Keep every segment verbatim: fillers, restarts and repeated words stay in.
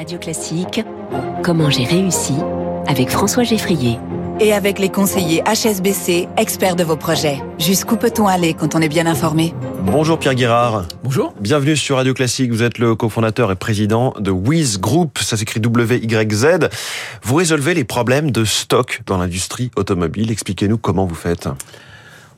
Radio Classique, comment j'ai réussi, avec François Geffrier. Et avec les conseillers H S B C, experts de vos projets. Jusqu'où peut-on aller quand on est bien informé ? Bonjour Pierre Guirard. Bonjour. Bienvenue sur Radio Classique. Vous êtes le cofondateur et président de Wiz Group. Ça s'écrit W Y Z. Vous résolvez les problèmes de stock dans l'industrie automobile. Expliquez-nous comment vous faites.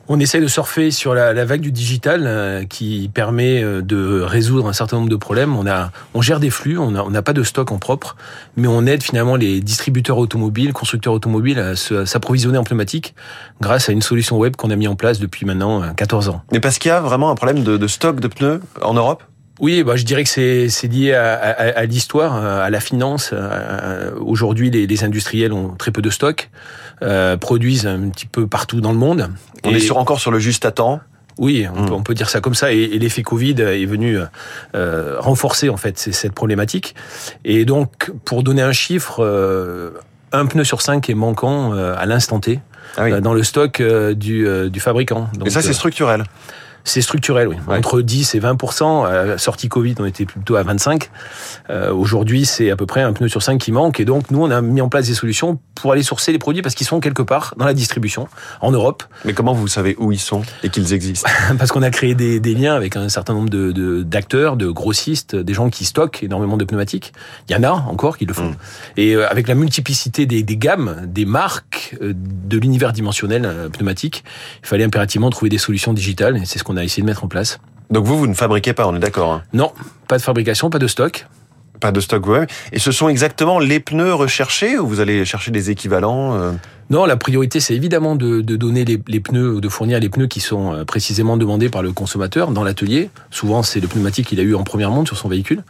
On essaie de surfer sur la, la vague du digital euh, qui permet de résoudre un certain nombre de problèmes. On a, on gère des flux, on n'a on n'a pas de stock en propre, mais on aide finalement les distributeurs automobiles, constructeurs automobiles à, se, à s'approvisionner en pneumatique grâce à une solution web qu'on a mis en place depuis maintenant quatorze ans. Mais parce qu'il y a vraiment un problème de, de stock de pneus en Europe ? Oui, bah je dirais que c'est c'est lié à, à, à l'histoire, à la finance. À, aujourd'hui, les, les industriels ont très peu de stock, euh, produisent un petit peu partout dans le monde. On et est sur, encore sur le juste à temps. Oui, on, mmh. peut, on peut dire ça comme ça. Et, et l'effet Covid est venu euh, renforcer en fait cette problématique. Et donc, pour donner un chiffre, euh, un pneu sur cinq est manquant euh, à l'instant T ah oui. euh, dans le stock euh, du, euh, du fabricant. Donc, et ça, c'est structurel. C'est structurel, oui. Ouais. Entre dix et vingt pour cent. À la sortie Covid, on était plutôt à vingt-cinq. Euh, aujourd'hui, c'est à peu près un pneu sur cinq qui manque. Et donc, nous, on a mis en place des solutions pour aller sourcer les produits parce qu'ils sont quelque part dans la distribution, en Europe. Mais comment vous savez où ils sont et qu'ils existent ? Parce qu'on a créé des, des liens avec un certain nombre de, de, d'acteurs, de grossistes, des gens qui stockent énormément de pneumatiques. Il y en a encore qui le font. Mmh. Et avec la multiplicité des, des gammes, des marques, de l'univers dimensionnel pneumatique, il fallait impérativement trouver des solutions digitales. Et c'est ce qu'on On a essayé de mettre en place. Donc vous, vous ne fabriquez pas, on est d'accord hein ? Non, pas de fabrication, pas de stock. Pas de stock vous-même. Et ce sont exactement les pneus recherchés ou vous allez chercher des équivalents euh... Non, la priorité, c'est évidemment de, de donner les, les pneus, de fournir les pneus qui sont précisément demandés par le consommateur dans l'atelier. Souvent, c'est le pneumatique qu'il a eu en première monte sur son véhicule.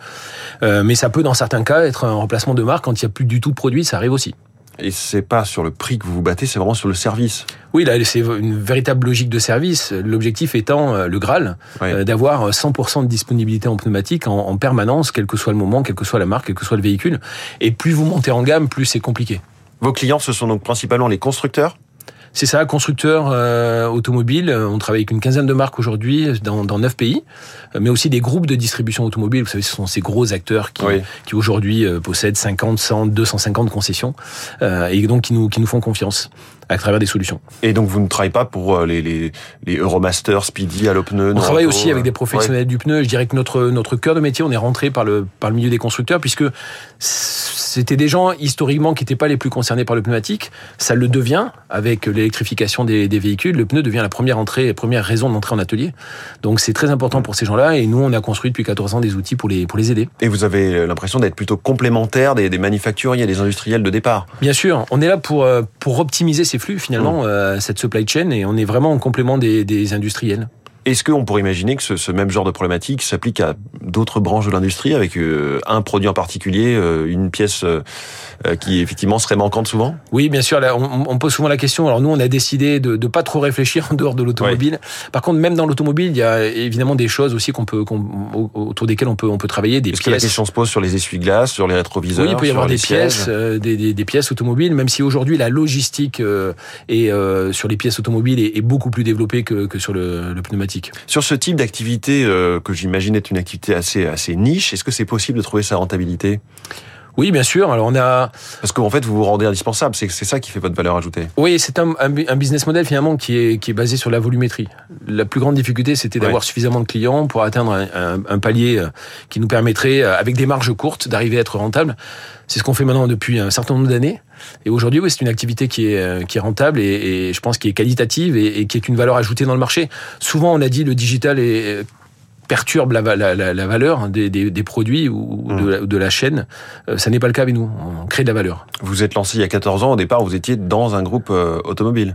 Euh, mais ça peut, dans certains cas, être un remplacement de marque. Quand il n'y a plus du tout de produit, ça arrive aussi. Et c'est pas sur le prix que vous vous battez, c'est vraiment sur le service. Oui, là, c'est une véritable logique de service. L'objectif étant euh, le Graal, oui. euh, d'avoir cent pour cent de disponibilité en pneumatique en, en permanence, quel que soit le moment, quelle que soit la marque, quel que soit le véhicule. Et plus vous montez en gamme, plus c'est compliqué. Vos clients, ce sont donc principalement les constructeurs ? C'est ça, constructeurs euh, automobiles. On travaille avec une quinzaine de marques aujourd'hui dans dans neuf pays, mais aussi des groupes de distribution automobile. Vous savez, ce sont ces gros acteurs qui oui. qui aujourd'hui euh, possèdent cinquante, cent, deux cent cinquante concessions euh, et donc qui nous qui nous font confiance à travers des solutions. Et donc vous ne travaillez pas pour les les, les Euromaster, Speedy, Allopneu. On travaille aussi avec des professionnels ouais. du pneu. Je dirais que notre notre cœur de métier, on est rentré par le par le milieu des constructeurs puisque c'était des gens historiquement qui n'étaient pas les plus concernés par le pneumatique. Ça le devient avec les l'électrification des, des véhicules, le pneu devient la première entrée, première raison d'entrer en atelier. Donc c'est très important pour ces gens-là et nous on a construit depuis quatorze ans des outils pour les pour les aider. Et vous avez l'impression d'être plutôt complémentaire des, des manufacturiers, des industriels de départ. Bien sûr, on est là pour pour optimiser ces flux finalement, mmh. euh, cette supply chain et on est vraiment en complément des, des industriels. Est-ce qu'on pourrait imaginer que ce, ce même genre de problématique s'applique à d'autres branches de l'industrie avec euh, un produit en particulier, euh, une pièce euh, qui effectivement serait manquante souvent ? Oui, bien sûr. Là, on, on pose souvent la question. Alors nous, on a décidé de ne pas trop réfléchir en dehors de l'automobile. Ouais. Par contre, même dans l'automobile, il y a évidemment des choses aussi qu'on peut, qu'on, autour desquelles on peut, on peut travailler. Des Est-ce pièces. Que la question se pose sur les essuie-glaces, sur les rétroviseurs ? Oui, il peut y avoir des pièces, euh, des, des, des pièces automobiles. Même si aujourd'hui la logistique euh, est, euh, sur les pièces automobiles est, est beaucoup plus développée que, que sur le, le pneumatique. Sur ce type d'activité euh, que j'imagine être une activité assez assez niche, est-ce que c'est possible de trouver sa rentabilité ? Oui, bien sûr. Alors on a parce qu'en fait vous vous rendez indispensable, c'est c'est ça qui fait votre valeur ajoutée. Oui, c'est un un business model finalement qui est qui est basé sur la volumétrie. La plus grande difficulté, c'était d'avoir ouais. suffisamment de clients pour atteindre un, un, un palier qui nous permettrait, avec des marges courtes, d'arriver à être rentable. C'est ce qu'on fait maintenant depuis un certain nombre d'années. Et aujourd'hui, oui, c'est une activité qui est qui est rentable et, et je pense qui est qualitative et, et qui est une valeur ajoutée dans le marché. Souvent, on a dit le digital est perturbe la, la, la, la valeur des, des, des produits ou de la, de la chaîne. Euh, ça n'est pas le cas avec nous. On crée de la valeur. Vous êtes lancé il y a quatorze ans. Au départ, vous étiez dans un groupe euh, automobile.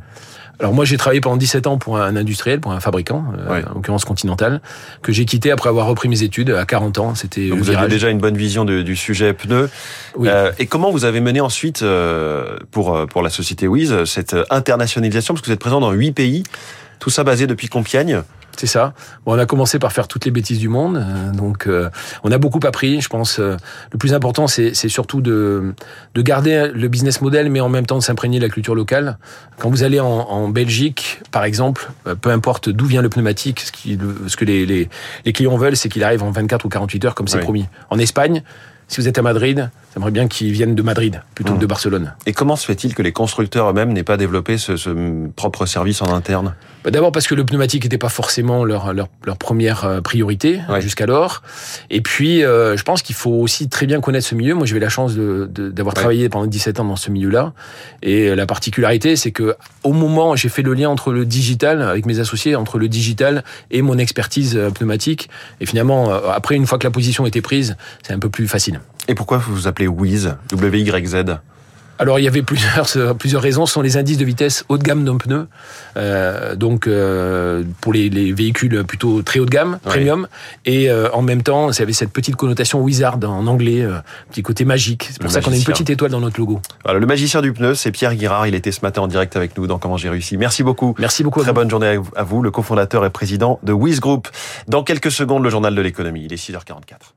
Alors moi, j'ai travaillé pendant dix-sept ans pour un industriel, pour un fabricant, euh, oui. en l'occurrence Continental, que j'ai quitté après avoir repris mes études à quarante ans. C'était Donc le vous virage. Aviez déjà une bonne vision de, du sujet pneu. Oui. Euh, et comment vous avez mené ensuite, euh, pour, pour la société Wiz, cette internationalisation, parce que vous êtes présent dans huit pays, tout ça basé depuis Compiègne. C'est ça. Bon, on a commencé par faire toutes les bêtises du monde, euh, donc euh, on a beaucoup appris. Je pense euh, le plus important, c'est, c'est surtout de, de garder le business model, mais en même temps de s'imprégner de la culture locale. Quand vous allez en, en Belgique, par exemple, euh, peu importe d'où vient le pneumatique, ce, qui, ce que les, les, les clients veulent, c'est qu'il arrive en vingt-quatre ou quarante-huit heures, comme c'est oui. promis. En Espagne, si vous êtes à Madrid, j'aimerais bien qu'ils viennent de Madrid plutôt mmh. que de Barcelone. Et comment se fait-il que les constructeurs eux-mêmes n'aient pas développé ce, ce propre service en interne ? Bah d'abord parce que le pneumatique n'était pas forcément leur, leur, leur première priorité ouais. jusqu'alors. Et puis, euh, je pense qu'il faut aussi très bien connaître ce milieu. Moi, j'ai eu la chance de, de, d'avoir ouais. travaillé pendant dix-sept ans dans ce milieu-là. Et la particularité, c'est que au moment, j'ai fait le lien entre le digital, avec mes associés, entre le digital et mon expertise pneumatique. Et finalement, après, une fois que la position était prise, c'est un peu plus facile. Et pourquoi vous vous appelez Wiz, W Y Z ? Alors, il y avait plusieurs, plusieurs raisons. Ce sont les indices de vitesse haut de gamme d'un pneu. Euh, donc, euh, pour les, les véhicules plutôt très haut de gamme, oui. premium. Et euh, en même temps, ça avait cette petite connotation wizard en anglais, euh, petit côté magique. C'est pour le ça magicien. Qu'on a une petite étoile dans notre logo. Voilà, le magicien du pneu, c'est Pierre Guirard. Il était ce matin en direct avec nous dans Comment j'ai réussi. Merci beaucoup. Merci beaucoup. Très bonne journée à vous, le cofondateur et président de Wiz Group. Dans quelques secondes, le journal de l'économie. Il est six heures quarante-quatre.